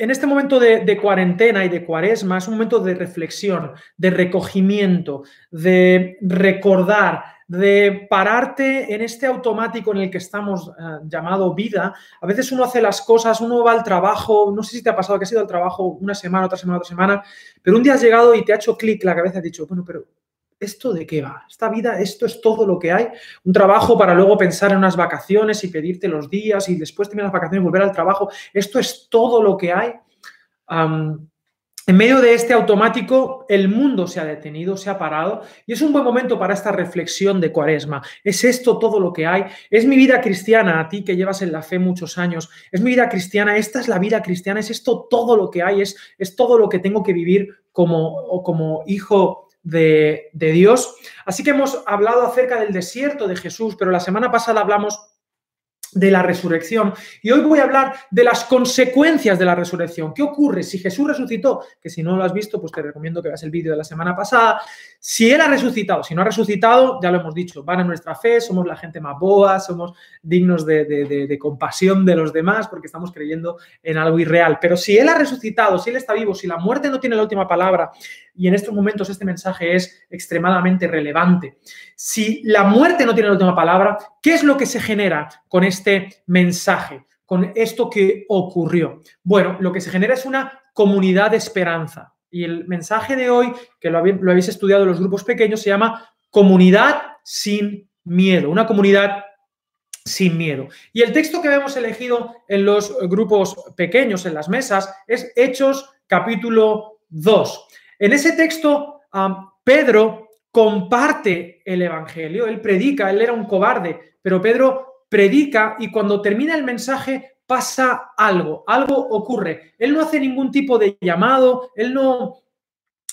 En este momento de cuarentena y de cuaresma es un momento de reflexión, de recogimiento, de recordar, de pararte en este automático en el que estamos llamado vida. A veces uno hace las cosas, uno va al trabajo, no sé si te ha pasado que has ido al trabajo una semana, otra semana, otra semana, pero un día has llegado y te ha hecho clic la cabeza, has dicho, bueno, pero ¿esto de qué va? Esta vida, esto es todo lo que hay. Un trabajo para luego pensar en unas vacaciones y pedirte los días y después terminar las vacaciones y volver al trabajo. Esto es todo lo que hay. En medio de este automático, el mundo se ha detenido, se ha parado y es un buen momento para esta reflexión de cuaresma. ¿Es esto todo lo que hay? ¿Es mi vida cristiana? A ti que llevas en la fe muchos años. ¿Es mi vida cristiana? ¿Esta es la vida cristiana? ¿Es esto todo lo que hay? ¿Es todo lo que tengo que vivir como hijo de Dios? Así que hemos hablado acerca del desierto de Jesús, pero la semana pasada hablamos de la resurrección y hoy voy a hablar de las consecuencias de la resurrección. ¿Qué ocurre si Jesús resucitó? Que si no lo has visto, pues te recomiendo que veas el vídeo de la semana pasada. Si Él ha resucitado, si no ha resucitado, ya lo hemos dicho, van a nuestra fe, somos la gente más boa, somos dignos de compasión de los demás porque estamos creyendo en algo irreal. Pero si Él ha resucitado, si Él está vivo, si la muerte no tiene la última palabra, y en estos momentos este mensaje es extremadamente relevante. Si la muerte no tiene la última palabra, ¿qué es lo que se genera con este mensaje, con esto que ocurrió? Bueno, lo que se genera es una comunidad de esperanza. Y el mensaje de hoy, que lo habéis estudiado en los grupos pequeños, se llama Comunidad sin Miedo. Una comunidad sin miedo. Y el texto que hemos elegido en los grupos pequeños, en las mesas, es Hechos capítulo 2. En ese texto, Pedro comparte el evangelio, él predica, él era un cobarde, pero Pedro predica y cuando termina el mensaje pasa algo ocurre. Él no hace ningún tipo de llamado, él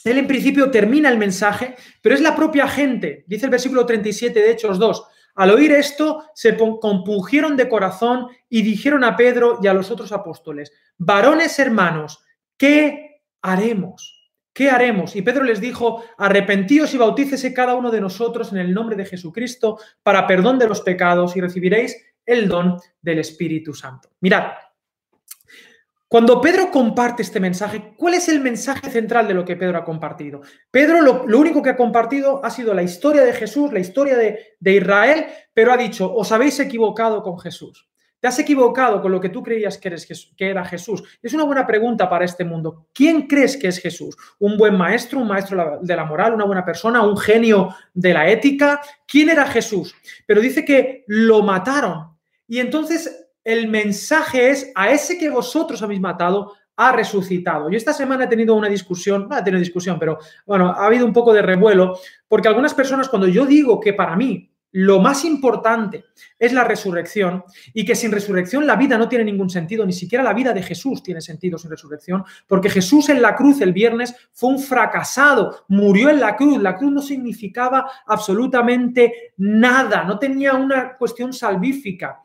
en principio termina el mensaje, pero es la propia gente, dice el versículo 37 de Hechos 2. Al oír esto, se compungieron de corazón y dijeron a Pedro y a los otros apóstoles, varones hermanos, ¿qué haremos? ¿Qué haremos? Y Pedro les dijo, arrepentíos y bautícese cada uno de nosotros en el nombre de Jesucristo para perdón de los pecados y recibiréis el don del Espíritu Santo. Mirad, cuando Pedro comparte este mensaje, ¿cuál es el mensaje central de lo que Pedro ha compartido? Pedro lo único que ha compartido ha sido la historia de Jesús, la historia de Israel, pero ha dicho, os habéis equivocado con Jesús. Te has equivocado con lo que tú creías que era Jesús. Es una buena pregunta para este mundo. ¿Quién crees que es Jesús? ¿Un buen maestro, un maestro de la moral, una buena persona, un genio de la ética? ¿Quién era Jesús? Pero dice que lo mataron. Y entonces el mensaje es, a ese que vosotros habéis matado, ha resucitado. Yo esta semana he tenido una discusión, no he tenido discusión, pero bueno, ha habido un poco de revuelo, porque algunas personas cuando yo digo que para mí, lo más importante es la resurrección y que sin resurrección la vida no tiene ningún sentido, ni siquiera la vida de Jesús tiene sentido sin resurrección, porque Jesús en la cruz el viernes fue un fracasado, murió en la cruz no significaba absolutamente nada, no tenía una cuestión salvífica.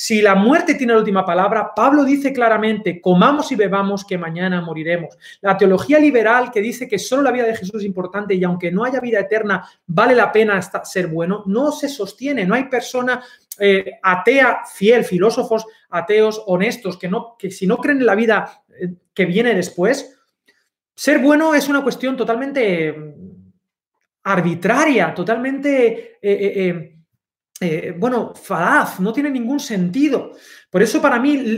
Si la muerte tiene la última palabra, Pablo dice claramente, comamos y bebamos que mañana moriremos. La teología liberal que dice que solo la vida de Jesús es importante y aunque no haya vida eterna, vale la pena ser bueno, no se sostiene. No hay persona atea fiel, filósofos ateos honestos que si no creen en la vida que viene después, ser bueno es una cuestión totalmente arbitraria, totalmente... falaz, no tiene ningún sentido. Por eso para mí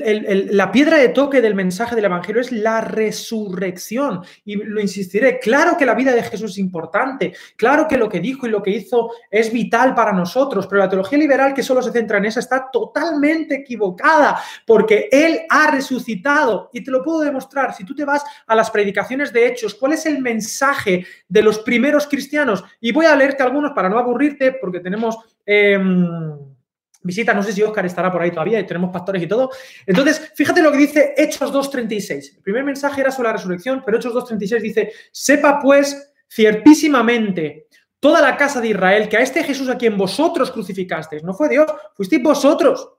la piedra de toque del mensaje del evangelio es la resurrección y lo insistiré, claro que la vida de Jesús es importante, claro que lo que dijo y lo que hizo es vital para nosotros, pero la teología liberal que solo se centra en esa está totalmente equivocada porque Él ha resucitado y te lo puedo demostrar, si tú te vas a las predicaciones de Hechos, ¿cuál es el mensaje de los primeros cristianos? Y voy a leerte algunos para no aburrirte porque tenemos... visita, no sé si Óscar estará por ahí todavía y tenemos pastores y todo. Entonces, fíjate lo que dice Hechos 2.36. El primer mensaje era sobre la resurrección, pero Hechos 2.36 dice, sepa pues ciertísimamente toda la casa de Israel que a este Jesús a quien vosotros crucificasteis, no fue Dios, fuisteis vosotros.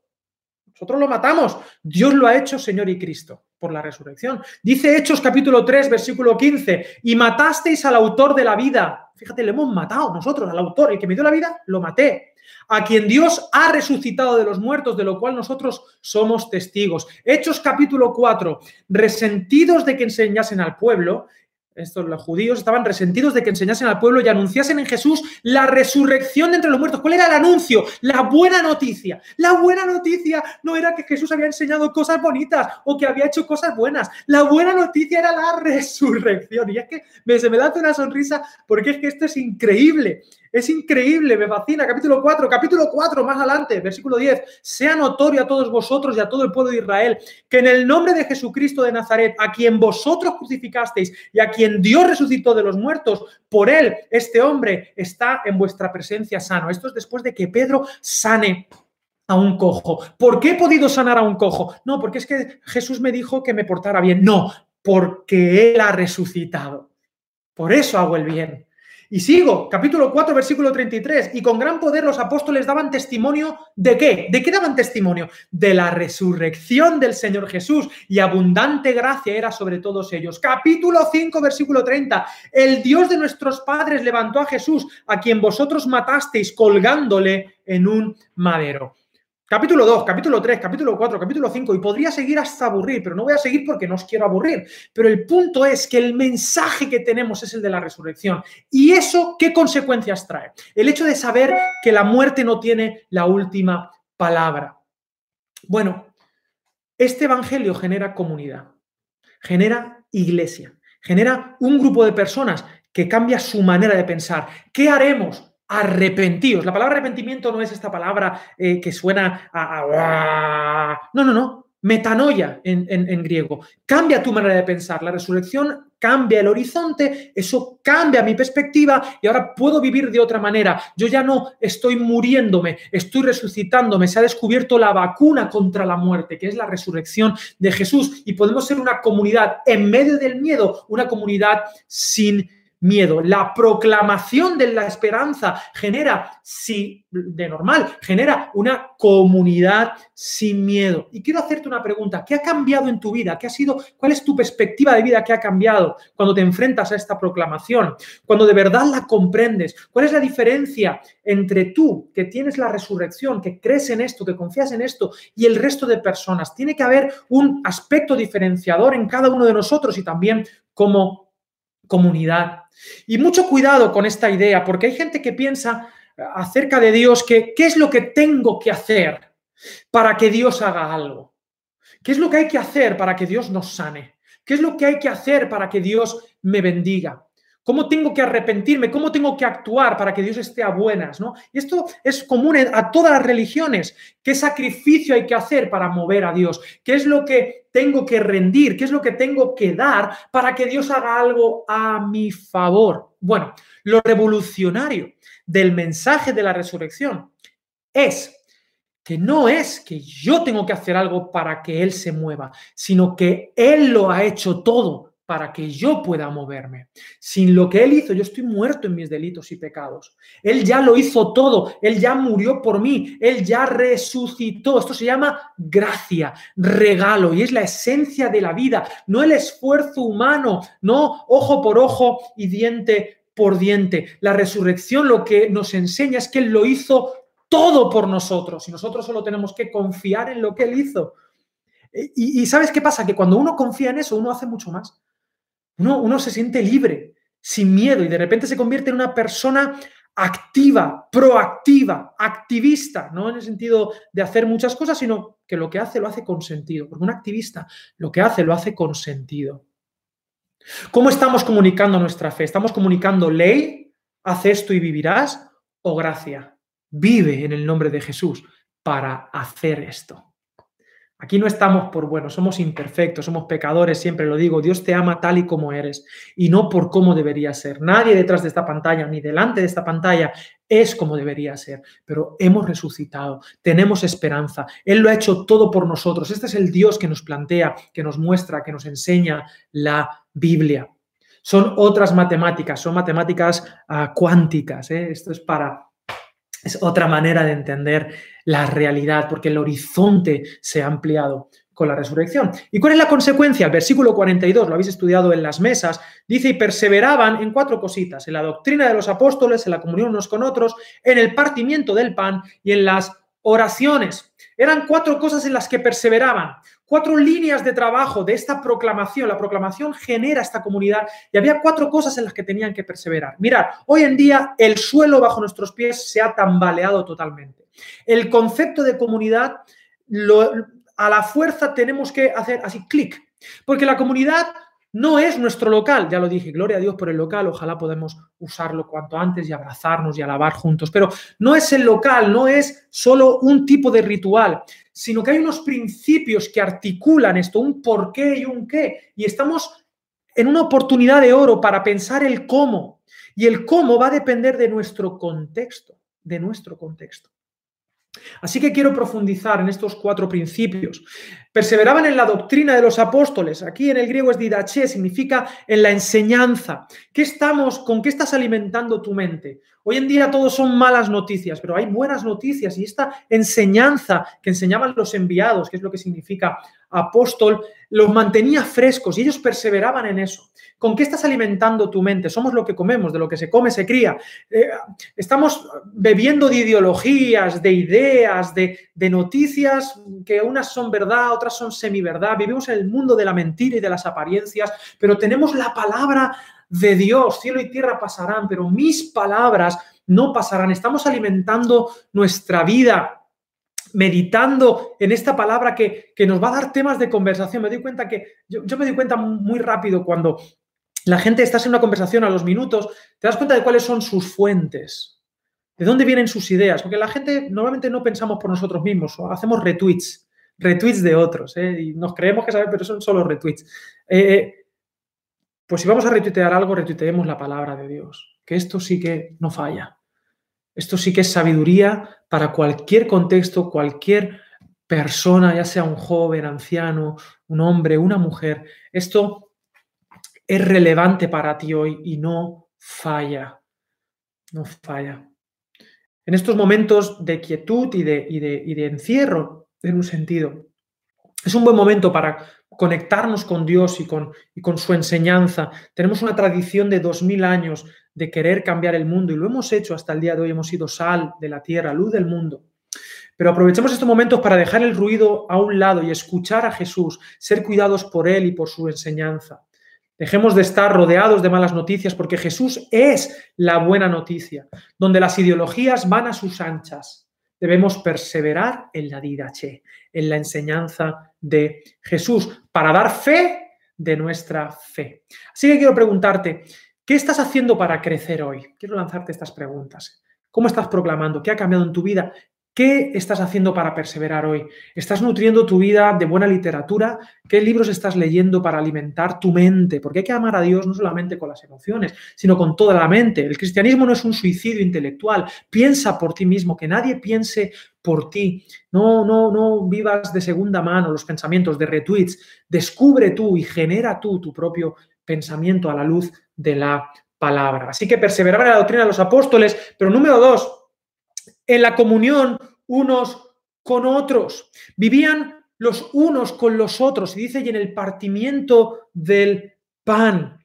Nosotros lo matamos. Dios lo ha hecho Señor y Cristo. por la resurrección. Dice Hechos capítulo 3, versículo 15, y matasteis al autor de la vida. Fíjate, le hemos matado nosotros al autor, el que me dio la vida, lo maté. A quien Dios ha resucitado de los muertos, de lo cual nosotros somos testigos. Hechos capítulo 4, resentidos de que enseñasen al pueblo, estos los judíos estaban resentidos de que enseñasen al pueblo y anunciasen en Jesús la resurrección de entre los muertos. ¿Cuál era el anuncio? La buena noticia. La buena noticia no era que Jesús había enseñado cosas bonitas o que había hecho cosas buenas. La buena noticia era la resurrección. Y es que se me da una sonrisa porque es que esto es increíble. Es increíble, me fascina. Capítulo 4, más adelante, versículo 10. Sea notorio a todos vosotros y a todo el pueblo de Israel que en el nombre de Jesucristo de Nazaret, a quien vosotros crucificasteis y a quien Dios resucitó de los muertos, por él, este hombre, está en vuestra presencia sano. Esto es después de que Pedro sane a un cojo. ¿Por qué he podido sanar a un cojo? No, porque es que Jesús me dijo que me portara bien. No, porque él ha resucitado. Por eso hago el bien. Y sigo, capítulo 4, versículo 33. Y con gran poder los apóstoles daban testimonio ¿de qué? ¿De qué daban testimonio? De la resurrección del Señor Jesús. Y abundante gracia era sobre todos ellos. Capítulo 5, versículo 30. El Dios de nuestros padres levantó a Jesús, a quien vosotros matasteis colgándole en un madero. Capítulo 2, capítulo 3, capítulo 4, capítulo 5, y podría seguir hasta aburrir, pero no voy a seguir porque no os quiero aburrir. Pero el punto es que el mensaje que tenemos es el de la resurrección. ¿Y eso qué consecuencias trae? El hecho de saber que la muerte no tiene la última palabra. Bueno, este evangelio genera comunidad, genera iglesia, genera un grupo de personas que cambia su manera de pensar. ¿Qué haremos? Arrepentíos. La palabra arrepentimiento no es esta palabra que suena a... No. Metanoia en griego. Cambia tu manera de pensar. La resurrección cambia el horizonte, eso cambia mi perspectiva y ahora puedo vivir de otra manera. Yo ya no estoy muriéndome, estoy resucitándome. Se ha descubierto la vacuna contra la muerte, que es la resurrección de Jesús. Y podemos ser una comunidad en medio del miedo, una comunidad sin miedo. La proclamación de la esperanza genera, si de normal, genera una comunidad sin miedo. Y quiero hacerte una pregunta. ¿Qué ha cambiado en tu vida? ¿Qué ha sido? ¿Cuál es tu perspectiva de vida que ha cambiado cuando te enfrentas a esta proclamación? Cuando de verdad la comprendes. ¿Cuál es la diferencia entre tú, que tienes la resurrección, que crees en esto, que confías en esto, y el resto de personas? Tiene que haber un aspecto diferenciador en cada uno de nosotros y también como comunidad. Y mucho cuidado con esta idea, porque hay gente que piensa acerca de Dios que ¿qué es lo que tengo que hacer para que Dios haga algo? ¿Qué es lo que hay que hacer para que Dios nos sane? ¿Qué es lo que hay que hacer para que Dios me bendiga? ¿Cómo tengo que arrepentirme? ¿Cómo tengo que actuar para que Dios esté a buenas? ¿No? Y esto es común a todas las religiones. ¿Qué sacrificio hay que hacer para mover a Dios? ¿Qué es lo que tengo que rendir? ¿Qué es lo que tengo que dar para que Dios haga algo a mi favor? Bueno, lo revolucionario del mensaje de la resurrección es que no es que yo tengo que hacer algo para que Él se mueva, sino que Él lo ha hecho todo para que yo pueda moverme. Sin lo que Él hizo, yo estoy muerto en mis delitos y pecados. Él ya lo hizo todo. Él ya murió por mí. Él ya resucitó. Esto se llama gracia, regalo, y es la esencia de la vida. No el esfuerzo humano, no ojo por ojo y diente por diente. La resurrección lo que nos enseña es que Él lo hizo todo por nosotros y nosotros solo tenemos que confiar en lo que Él hizo. Y ¿sabes qué pasa? Que cuando uno confía en eso, uno hace mucho más. Uno se siente libre, sin miedo, y de repente se convierte en una persona activa, proactiva, activista, no en el sentido de hacer muchas cosas, sino que lo que hace lo hace con sentido. Porque un activista lo que hace lo hace con sentido. ¿Cómo estamos comunicando nuestra fe? ¿Estamos comunicando ley, haz esto y vivirás, o gracia, vive en el nombre de Jesús para hacer esto? Aquí no estamos por buenos, somos imperfectos, somos pecadores, siempre lo digo. Dios te ama tal y como eres y no por cómo debería ser. Nadie detrás de esta pantalla ni delante de esta pantalla es como debería ser, pero hemos resucitado, tenemos esperanza. Él lo ha hecho todo por nosotros. Este es el Dios que nos plantea, que nos muestra, que nos enseña la Biblia. Son otras matemáticas, son matemáticas cuánticas, ¿eh? Esto es para... Es otra manera de entender la realidad, porque el horizonte se ha ampliado con la resurrección. ¿Y cuál es la consecuencia? El versículo 42, lo habéis estudiado en las mesas, dice: y perseveraban en cuatro cositas, en la doctrina de los apóstoles, en la comunión unos con otros, en el partimiento del pan y en las oraciones. Eran cuatro cosas en las que perseveraban, cuatro líneas de trabajo de esta proclamación. La proclamación genera esta comunidad y había cuatro cosas en las que tenían que perseverar. Mirad, hoy en día el suelo bajo nuestros pies se ha tambaleado totalmente. El concepto de comunidad, a la fuerza tenemos que hacer así, clic, porque la comunidad no es nuestro local, ya lo dije, gloria a Dios por el local, ojalá podamos usarlo cuanto antes y abrazarnos y alabar juntos, pero no es el local, no es solo un tipo de ritual, sino que hay unos principios que articulan esto, un por qué y un qué, y estamos en una oportunidad de oro para pensar el cómo, y el cómo va a depender de nuestro contexto, de nuestro contexto. Así que quiero profundizar en estos cuatro principios. Perseveraban en la doctrina de los apóstoles. Aquí en el griego es didaché, significa en la enseñanza. ¿Con qué estás alimentando tu mente? Hoy en día todos son malas noticias, pero hay buenas noticias y esta enseñanza que enseñaban los enviados, que es lo que significa apóstol, los mantenía frescos y ellos perseveraban en eso. ¿Con qué estás alimentando tu mente? Somos lo que comemos, de lo que se come se cría. Estamos bebiendo de ideologías, de ideas, de noticias que unas son verdad, otras son semiverdad. Vivimos en el mundo de la mentira y de las apariencias, pero tenemos la palabra de Dios. Cielo y tierra pasarán, pero mis palabras no pasarán. Estamos alimentando nuestra vida, meditando en esta palabra que nos va a dar temas de conversación. Me doy cuenta que, yo me doy cuenta muy rápido cuando la gente está en una conversación a los minutos, te das cuenta de cuáles son sus fuentes, de dónde vienen sus ideas, porque la gente normalmente no pensamos por nosotros mismos, hacemos retweets de otros, y nos creemos que sabemos, pero son solo retweets. Pues si vamos a retuitear algo, retuiteemos la palabra de Dios, que esto sí que no falla. Esto sí que es sabiduría para cualquier contexto, cualquier persona, ya sea un joven, anciano, un hombre, una mujer. Esto es relevante para ti hoy y no falla, no falla. En estos momentos de quietud y de encierro, en un sentido, es un buen momento para conectarnos con Dios y con su enseñanza. Tenemos una tradición de 2000 años de querer cambiar el mundo y lo hemos hecho hasta el día de hoy. Hemos sido sal de la tierra, luz del mundo. Pero aprovechemos estos momentos para dejar el ruido a un lado y escuchar a Jesús, ser cuidados por Él y por su enseñanza. Dejemos de estar rodeados de malas noticias porque Jesús es la buena noticia, donde las ideologías van a sus anchas. Debemos perseverar en la didache, en la enseñanza de Jesús, para dar fe de nuestra fe. Así que quiero preguntarte, ¿qué estás haciendo para crecer hoy? Quiero lanzarte estas preguntas. ¿Cómo estás proclamando? ¿Qué ha cambiado en tu vida? ¿Qué estás haciendo para perseverar hoy? ¿Estás nutriendo tu vida de buena literatura? ¿Qué libros estás leyendo para alimentar tu mente? Porque hay que amar a Dios no solamente con las emociones, sino con toda la mente. El cristianismo no es un suicidio intelectual. Piensa por ti mismo, que nadie piense por ti. No vivas de segunda mano los pensamientos de retweets. Descubre tú y genera tú tu propio pensamiento a la luz de la palabra. Así que perseverar en la doctrina de los apóstoles, pero número dos, en la comunión unos con otros. Vivían los unos con los otros. Y dice, y en el partimiento del pan.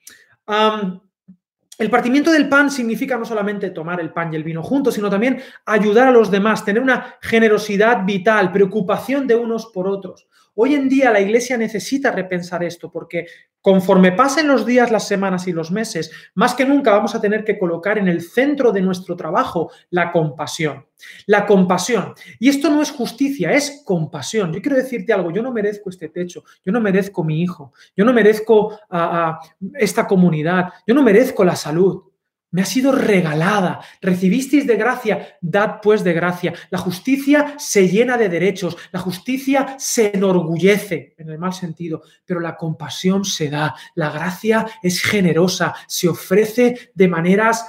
El partimiento del pan significa no solamente tomar el pan y el vino juntos, sino también ayudar a los demás, tener una generosidad vital, preocupación de unos por otros. Hoy en día la Iglesia necesita repensar esto porque conforme pasen los días, las semanas y los meses, más que nunca vamos a tener que colocar en el centro de nuestro trabajo la compasión. La compasión. Y esto no es justicia, es compasión. Yo quiero decirte algo, yo no merezco este techo, yo no merezco mi hijo, yo no merezco a esta comunidad, yo no merezco la salud. Me ha sido regalada. Recibisteis de gracia, dad pues de gracia. La justicia se llena de derechos. La justicia se enorgullece, en el mal sentido, pero la compasión se da. La gracia es generosa, se ofrece de maneras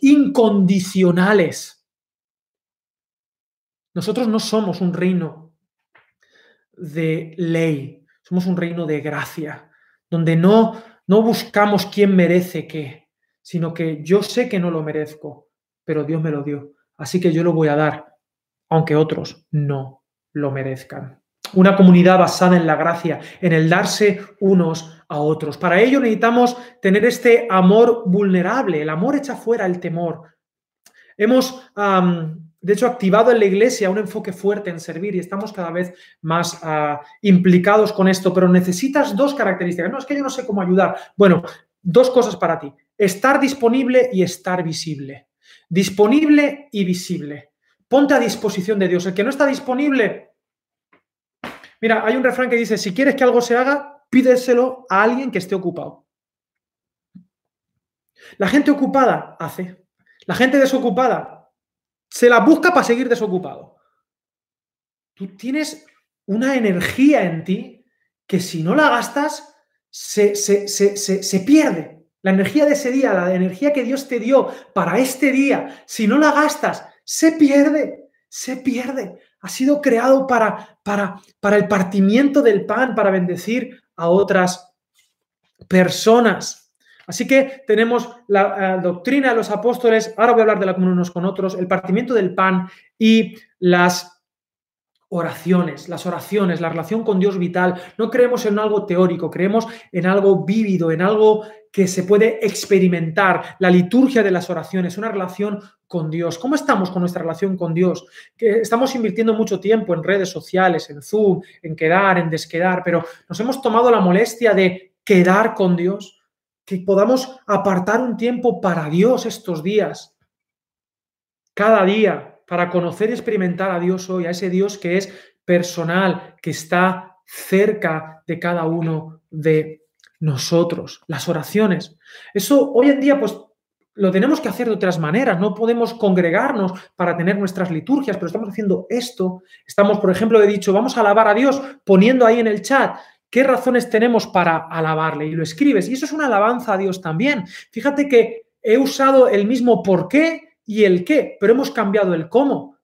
incondicionales. Nosotros no somos un reino de ley, somos un reino de gracia, donde no buscamos quién merece qué, sino que yo sé que no lo merezco, pero Dios me lo dio. Así que yo lo voy a dar, aunque otros no lo merezcan. una comunidad basada en la gracia, en el darse unos a otros. Para ello necesitamos tener este amor vulnerable, el amor echa fuera el temor. Hemos, de hecho, activado en la Iglesia un enfoque fuerte en servir y estamos cada vez más implicados con esto, pero necesitas dos características. No, es que yo no sé cómo ayudar. Bueno, dos cosas para ti. Estar disponible y estar visible. Disponible y visible. Ponte a disposición de Dios. El que no está disponible... Mira, hay un refrán que dice, si quieres que algo se haga, pídeselo a alguien que esté ocupado. La gente ocupada hace. La gente desocupada se la busca para seguir desocupado. Tú tienes una energía en ti que si no la gastas, se pierde. La energía de ese día, la energía que Dios te dio para este día, si no la gastas, se pierde, se pierde. Ha sido creado para el partimiento del pan, para bendecir a otras personas. Así que tenemos la doctrina de los apóstoles, ahora voy a hablar de la comunión unos con otros, el partimiento del pan y las oraciones, la relación con Dios vital. No creemos en algo teórico, creemos en algo vívido, en algo que se puede experimentar, la liturgia de las oraciones, una relación con Dios. ¿Cómo estamos con nuestra relación con Dios? Que estamos invirtiendo mucho tiempo en redes sociales, en Zoom, en quedar, en desquedar, pero nos hemos tomado la molestia de quedar con Dios, que podamos apartar un tiempo para Dios estos días, cada día, para conocer y experimentar a Dios hoy, a ese Dios que es personal, que está cerca de cada uno de nosotros, las oraciones. Eso hoy en día pues lo tenemos que hacer de otras maneras, no podemos congregarnos para tener nuestras liturgias, pero estamos haciendo esto. Estamos, por ejemplo, he dicho, vamos a alabar a Dios poniendo ahí en el chat qué razones tenemos para alabarle y lo escribes. Y eso es una alabanza a Dios también. Fíjate que he usado el mismo por qué y el qué, pero hemos cambiado el cómo.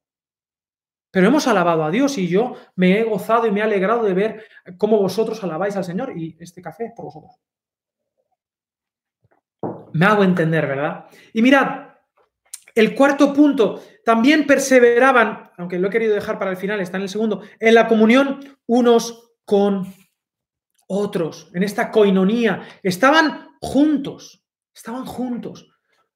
Pero hemos alabado a Dios y yo me he gozado y me he alegrado de ver cómo vosotros alabáis al Señor y este café es por vosotros. Me hago entender, ¿verdad? Y mirad, el cuarto punto, también perseveraban, aunque lo he querido dejar para el final, está en el segundo, en la comunión unos con otros, en esta coinonía. Estaban juntos, estaban juntos.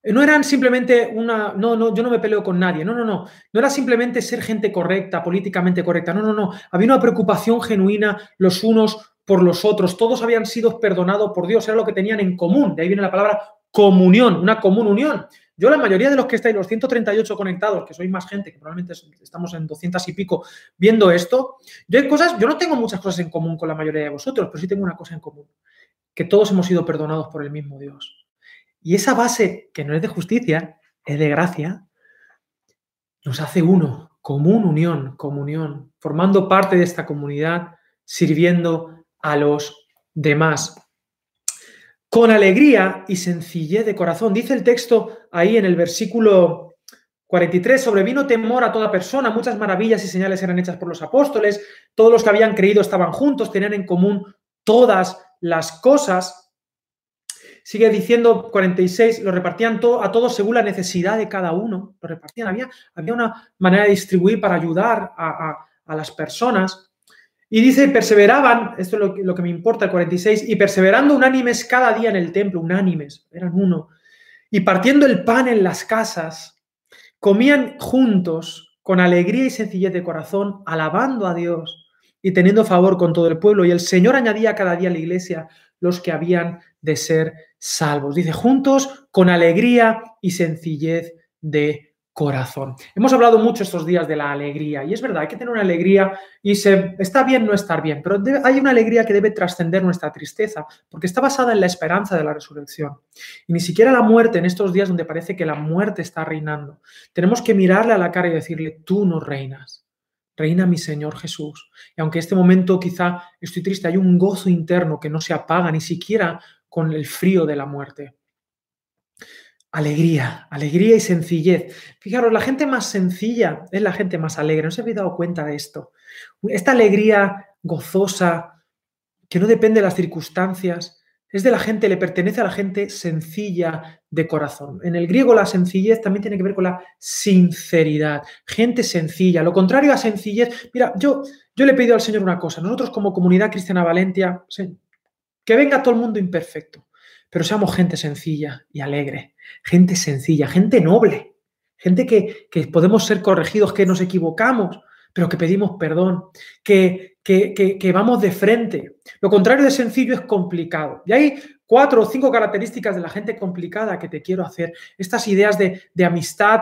No eran simplemente una... No, yo no me peleo con nadie. No. No era simplemente ser gente correcta, políticamente correcta. No. Había una preocupación genuina los unos por los otros. Todos habían sido perdonados por Dios. Era lo que tenían en común. De ahí viene la palabra comunión, una común unión. Yo, la mayoría de los que estáis, los 138 conectados, que sois más gente, que probablemente estamos en 200 y pico viendo esto, yo no tengo muchas cosas en común con la mayoría de vosotros, pero sí tengo una cosa en común. Que todos hemos sido perdonados por el mismo Dios. Y esa base, que no es de justicia, es de gracia, nos hace uno, comunión, formando parte de esta comunidad, sirviendo a los demás. Con alegría y sencillez de corazón. Dice el texto ahí en el versículo 43, sobrevino temor a toda persona, muchas maravillas y señales eran hechas por los apóstoles, todos los que habían creído estaban juntos, tenían en común todas las cosas. Sigue diciendo 46, lo repartían a todos según la necesidad de cada uno. Lo repartían. Había una manera de distribuir para ayudar a las personas. Y dice, perseveraban, esto es lo que me importa, el 46, y perseverando unánimes cada día en el templo, unánimes, eran uno. Y partiendo el pan en las casas, comían juntos con alegría y sencillez de corazón, alabando a Dios y teniendo favor con todo el pueblo. Y el Señor añadía cada día a la iglesia los que habían de ser salvos. Dice, juntos con alegría y sencillez de corazón. Hemos hablado mucho estos días de la alegría y es verdad, hay que tener una alegría y está bien no estar bien, pero hay una alegría que debe trascender nuestra tristeza porque está basada en la esperanza de la resurrección. Y ni siquiera la muerte en estos días donde parece que la muerte está reinando. Tenemos que mirarle a la cara y decirle, tú no reinas. Reina mi Señor Jesús. Y aunque este momento quizá estoy triste, hay un gozo interno que no se apaga ni siquiera con el frío de la muerte. Alegría, alegría y sencillez. Fijaros, la gente más sencilla es la gente más alegre. No os habéis dado cuenta de esto. Esta alegría gozosa que no depende de las circunstancias Es de la gente, le pertenece a la gente sencilla de corazón. En el griego la sencillez también tiene que ver con la sinceridad. Gente sencilla. Lo contrario a sencillez. Mira, yo le he pedido al Señor una cosa. Nosotros como comunidad cristiana Valentia, que venga todo el mundo imperfecto, pero seamos gente sencilla y alegre. Gente sencilla, gente noble. Gente que podemos ser corregidos, que nos equivocamos, pero que pedimos perdón, que vamos de frente. Lo contrario de sencillo es complicado. Y hay 4 o 5 características de la gente complicada que te quiero hacer. Estas ideas de amistad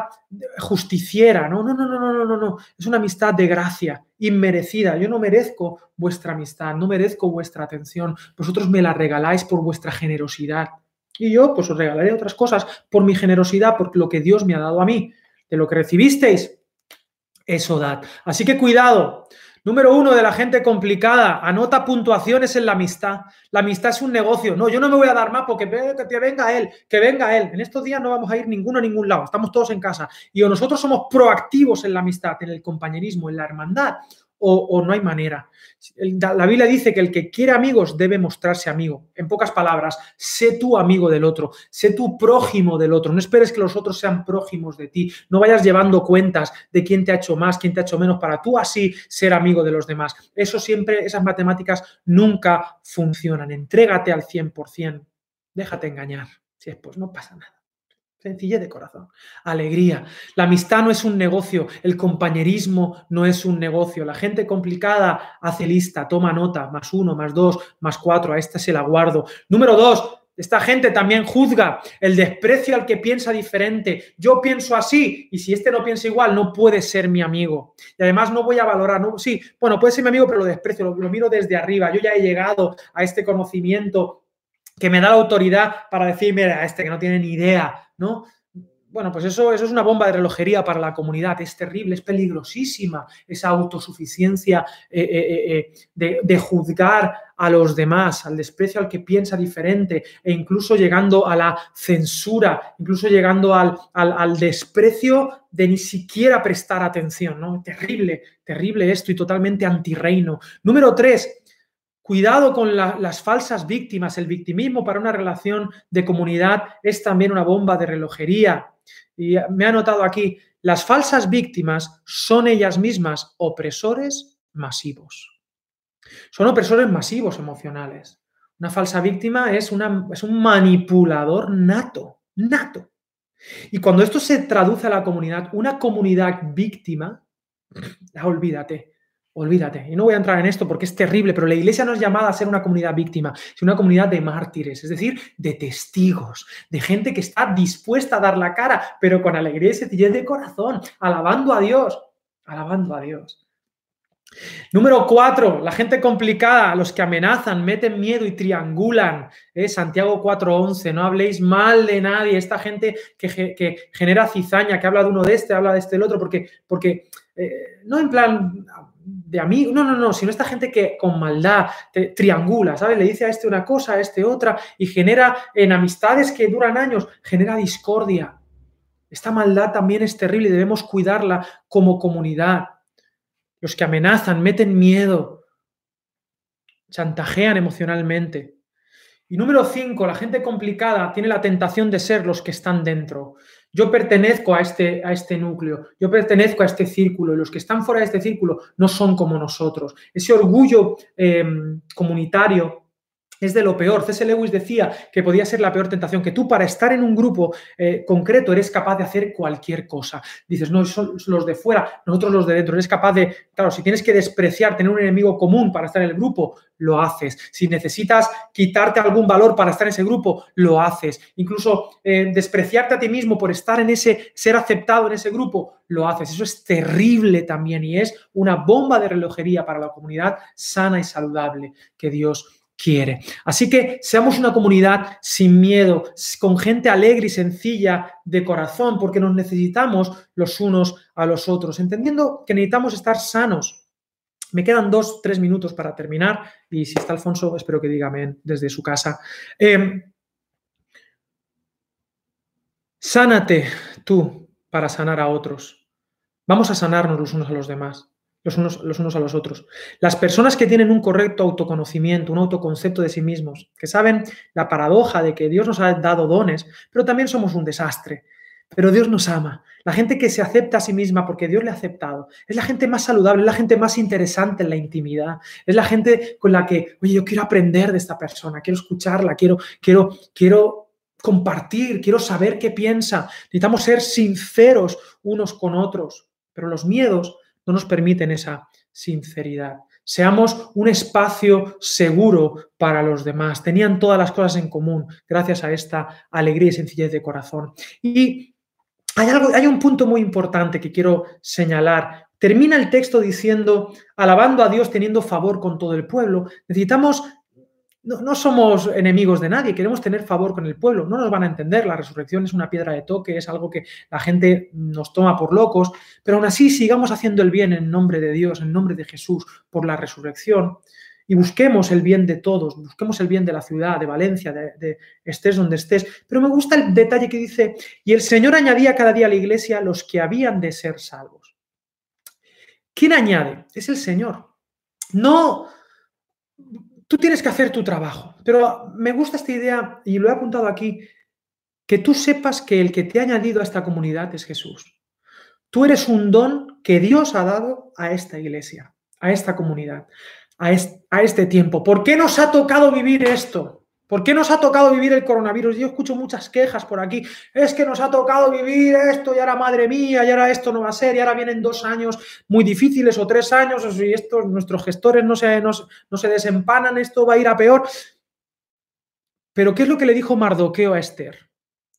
justiciera. No. Es una amistad de gracia, inmerecida. Yo no merezco vuestra amistad, no merezco vuestra atención. Vosotros me la regaláis por vuestra generosidad. Y yo, pues, os regalaré otras cosas por mi generosidad, por lo que Dios me ha dado a mí. De lo que recibisteis, eso dad. Así que cuidado. Número 1 de la gente complicada, anota puntuaciones en la amistad. La amistad es un negocio. No, yo no me voy a dar más porque que venga él, que venga él. En estos días no vamos a ir ninguno a ningún lado, estamos todos en casa. Y o nosotros somos proactivos en la amistad, en el compañerismo, en la hermandad, o no hay manera. La Biblia dice que el que quiere amigos debe mostrarse amigo. En pocas palabras, sé tú amigo del otro, sé tú prójimo del otro. No esperes que los otros sean prójimos de ti. No vayas llevando cuentas de quién te ha hecho más, quién te ha hecho menos, para tú así ser amigo de los demás. Eso siempre, esas matemáticas nunca funcionan. Entrégate al 100%. Déjate engañar. Si es, pues no pasa nada. Sencillez de corazón, alegría. La amistad no es un negocio, el compañerismo no es un negocio. La gente complicada hace lista, toma nota, +1, +2, +4, a esta se la guardo. Número 2, esta gente también juzga, el desprecio al que piensa diferente. Yo pienso así y si este no piensa igual no puede ser mi amigo. Y además no voy a valorar, no, sí, bueno, puede ser mi amigo pero lo desprecio, lo miro desde arriba. Yo ya he llegado a este conocimiento que me da la autoridad para decir, mira, este que no tiene ni idea, ¿no? Bueno, pues eso es una bomba de relojería para la comunidad. Es terrible, es peligrosísima esa autosuficiencia de juzgar a los demás, al desprecio al que piensa diferente e incluso llegando a la censura, incluso llegando al desprecio de ni siquiera prestar atención, ¿no? Terrible, terrible esto y totalmente antirreino. Número 3. Cuidado con las falsas víctimas. El victimismo para una relación de comunidad es también una bomba de relojería. Y me ha anotado aquí, las falsas víctimas son ellas mismas opresores masivos. Son opresores masivos emocionales. Una falsa víctima es un manipulador nato. Y cuando esto se traduce a la comunidad, una comunidad víctima, olvídate. Y no voy a entrar en esto porque es terrible, pero la Iglesia no es llamada a ser una comunidad víctima, sino una comunidad de mártires, es decir, de testigos, de gente que está dispuesta a dar la cara, pero con alegría y sencillez de corazón, alabando a Dios. Número 4, la gente complicada, los que amenazan, meten miedo y triangulan. Santiago 4:11, no habléis mal de nadie. Esta gente que genera cizaña, que habla de uno de este, habla de este del otro, porque no en plan de amigo, no, sino esta gente que con maldad te triangula, ¿sabes? Le dice a este una cosa, a este otra, y genera en amistades que duran años, genera discordia. Esta maldad también es terrible y debemos cuidarla como comunidad. Los que amenazan, meten miedo, chantajean emocionalmente. Y número 5, la gente complicada tiene la tentación de ser los que están dentro. Yo pertenezco a este núcleo, yo pertenezco a este círculo, y los que están fuera de este círculo no son como nosotros. Ese orgullo comunitario es de lo peor. C.S. Lewis decía que podía ser la peor tentación, que tú para estar en un grupo concreto eres capaz de hacer cualquier cosa. Dices, no, son los de fuera, nosotros los de dentro. Eres capaz de, claro, si tienes que despreciar, tener un enemigo común para estar en el grupo, lo haces. Si necesitas quitarte algún valor para estar en ese grupo, lo haces. Incluso despreciarte a ti mismo por estar en ese, ser aceptado en ese grupo, lo haces. Eso es terrible también y es una bomba de relojería para la comunidad sana y saludable que Dios quiere. Así que seamos una comunidad sin miedo, con gente alegre y sencilla de corazón, porque nos necesitamos los unos a los otros, entendiendo que necesitamos estar sanos. Me quedan 2-3 minutos para terminar y si está Alfonso, espero que diga amén desde su casa. Sánate tú para sanar a otros. Vamos a sanarnos los unos a los demás. los unos a los otros. Las personas que tienen un correcto autoconocimiento, un autoconcepto de sí mismos, que saben la paradoja de que Dios nos ha dado dones, pero también somos un desastre. Pero Dios nos ama. La gente que se acepta a sí misma porque Dios le ha aceptado es la gente más saludable, es la gente más interesante en la intimidad, es la gente con la que, oye, yo quiero aprender de esta persona, quiero escucharla, quiero compartir, quiero saber qué piensa. Necesitamos ser sinceros unos con otros, pero los miedos no nos permiten esa sinceridad. Seamos un espacio seguro para los demás. Tenían todas las cosas en común gracias a esta alegría y sencillez de corazón. Y hay un punto muy importante que quiero señalar. Termina el texto diciendo, alabando a Dios, teniendo favor con todo el pueblo. Necesitamos... No somos enemigos de nadie, queremos tener favor con el pueblo, no nos van a entender, la resurrección es una piedra de toque, es algo que la gente nos toma por locos, pero aún así sigamos haciendo el bien en nombre de Dios, en nombre de Jesús, por la resurrección, y busquemos el bien de todos, busquemos el bien de la ciudad, de Valencia, de estés donde estés. Pero me gusta el detalle que dice, y el Señor añadía cada día a la iglesia los que habían de ser salvos. ¿Quién añade? Es el Señor. No... Tú tienes que hacer tu trabajo, pero me gusta esta idea, y lo he apuntado aquí, que tú sepas que el que te ha añadido a esta comunidad es Jesús. Tú eres un don que Dios ha dado a esta iglesia, a esta comunidad, a este tiempo. ¿Por qué nos ha tocado vivir esto? ¿Por qué nos ha tocado vivir el coronavirus? Yo escucho muchas quejas por aquí. Es que nos ha tocado vivir esto, y ahora, madre mía, y ahora esto no va a ser, y ahora vienen 2 años muy difíciles o 3 años, y estos, nuestros gestores no se desempanan, esto va a ir a peor. Pero ¿qué es lo que le dijo Mardoqueo a Esther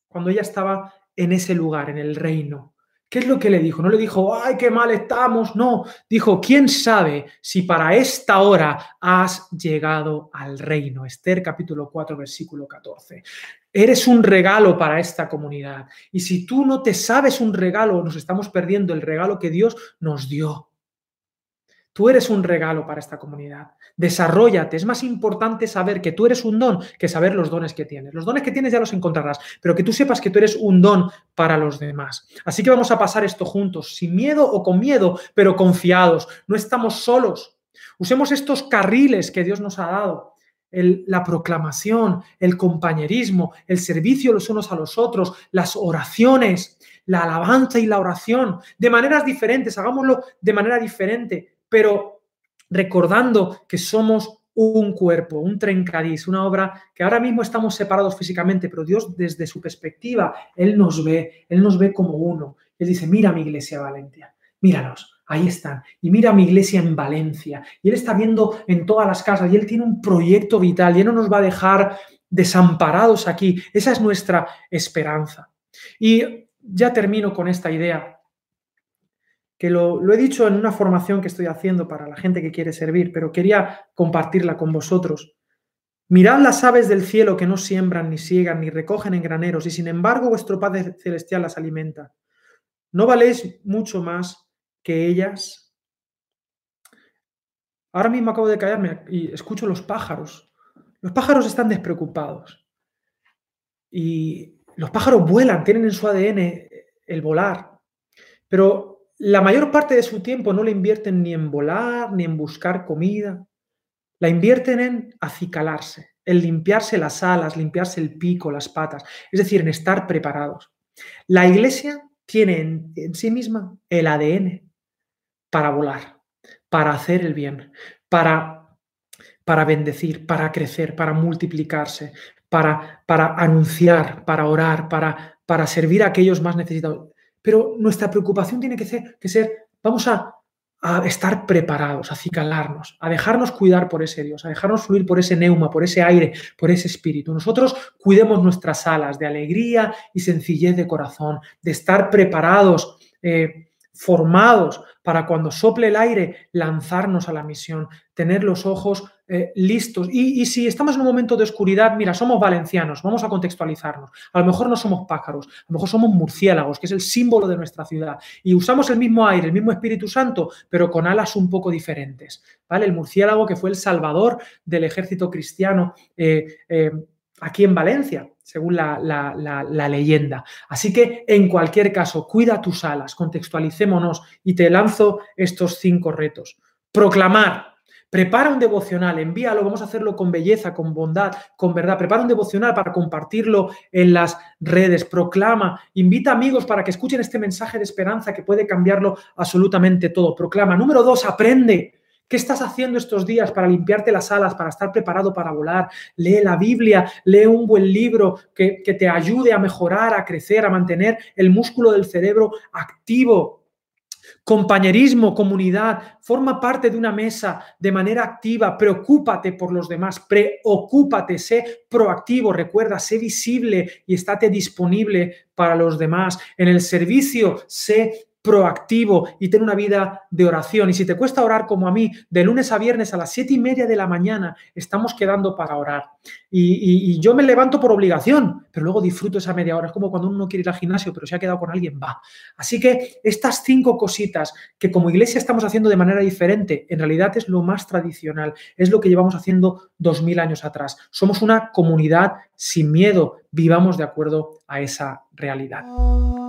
cuando ella estaba en ese lugar, en el reino? ¿Qué es lo que le dijo? No le dijo, ¡ay, qué mal estamos! No, dijo, ¿quién sabe si para esta hora has llegado al reino? Esther, capítulo 4, versículo 14. Eres un regalo para esta comunidad. Y si tú no te sabes un regalo, nos estamos perdiendo el regalo que Dios nos dio. Tú eres un regalo para esta comunidad. Desarróllate. Es más importante saber que tú eres un don que saber los dones que tienes. Los dones que tienes ya los encontrarás, pero que tú sepas que tú eres un don para los demás. Así que vamos a pasar esto juntos, sin miedo o con miedo, pero confiados. No estamos solos. Usemos estos carriles que Dios nos ha dado. La proclamación, el compañerismo, el servicio los unos a los otros, las oraciones, la alabanza y la oración. De maneras diferentes, hagámoslo de manera diferente, pero recordando que somos un cuerpo, un trencadís, una obra que ahora mismo estamos separados físicamente, pero Dios desde su perspectiva, Él nos ve como uno. Él dice, mira mi iglesia Valencia, míranos, ahí están. Y mira mi iglesia en Valencia. Y Él está viendo en todas las casas y Él tiene un proyecto vital y Él no nos va a dejar desamparados aquí. Esa es nuestra esperanza. Y ya termino con esta idea, que lo he dicho en una formación que estoy haciendo para la gente que quiere servir, pero quería compartirla con vosotros. Mirad las aves del cielo que no siembran, ni siegan, ni recogen en graneros, y sin embargo vuestro Padre Celestial las alimenta. ¿No valéis mucho más que ellas? Ahora mismo acabo de callarme y escucho los pájaros. Los pájaros están despreocupados. Y los pájaros vuelan, tienen en su ADN el volar. Pero la mayor parte de su tiempo no la invierten ni en volar, ni en buscar comida. La invierten en acicalarse, en limpiarse las alas, limpiarse el pico, las patas. Es decir, en estar preparados. La iglesia tiene en sí misma el ADN para volar, para hacer el bien, para bendecir, para crecer, para multiplicarse, para anunciar, para orar, para servir a aquellos más necesitados. Pero nuestra preocupación tiene que ser vamos a estar preparados, a acicalarnos, a dejarnos cuidar por ese Dios, a dejarnos fluir por ese neuma, por ese aire, por ese espíritu. Nosotros cuidemos nuestras alas de alegría y sencillez de corazón, de estar preparados, formados para cuando sople el aire, lanzarnos a la misión, tener los ojos listos. Y si estamos en un momento de oscuridad, mira, somos valencianos, vamos a contextualizarnos. A lo mejor no somos pájaros, a lo mejor somos murciélagos, que es el símbolo de nuestra ciudad. Y usamos el mismo aire, el mismo Espíritu Santo, pero con alas un poco diferentes, ¿vale? El murciélago que fue el salvador del ejército cristiano aquí en Valencia, según la leyenda. Así que, en cualquier caso, cuida tus alas, contextualicémonos y te lanzo estos 5 retos. Proclamar. Prepara un devocional, envíalo, vamos a hacerlo con belleza, con bondad, con verdad. Prepara un devocional para compartirlo en las redes, proclama, invita amigos para que escuchen este mensaje de esperanza que puede cambiarlo absolutamente todo. Proclama. Número 2, aprende. ¿Qué estás haciendo estos días para limpiarte las alas, para estar preparado para volar? Lee la Biblia, lee un buen libro que te ayude a mejorar, a crecer, a mantener el músculo del cerebro activo. Compañerismo, comunidad, forma parte de una mesa de manera activa, preocúpate por los demás, preocúpate, sé proactivo, recuerda, sé visible y estate disponible para los demás. En el servicio, sé proactivo y ten una vida de oración. Y si te cuesta orar como a mí, de lunes a viernes a las 7:30 de la mañana estamos quedando para orar. Y yo me levanto por obligación, pero luego disfruto esa media hora. Es como cuando uno no quiere ir al gimnasio, pero se ha quedado con alguien, va. Así que estas 5 cositas que como iglesia estamos haciendo de manera diferente, en realidad es lo más tradicional, es lo que llevamos haciendo 2000 años atrás. Somos una comunidad sin miedo, vivamos de acuerdo a esa realidad.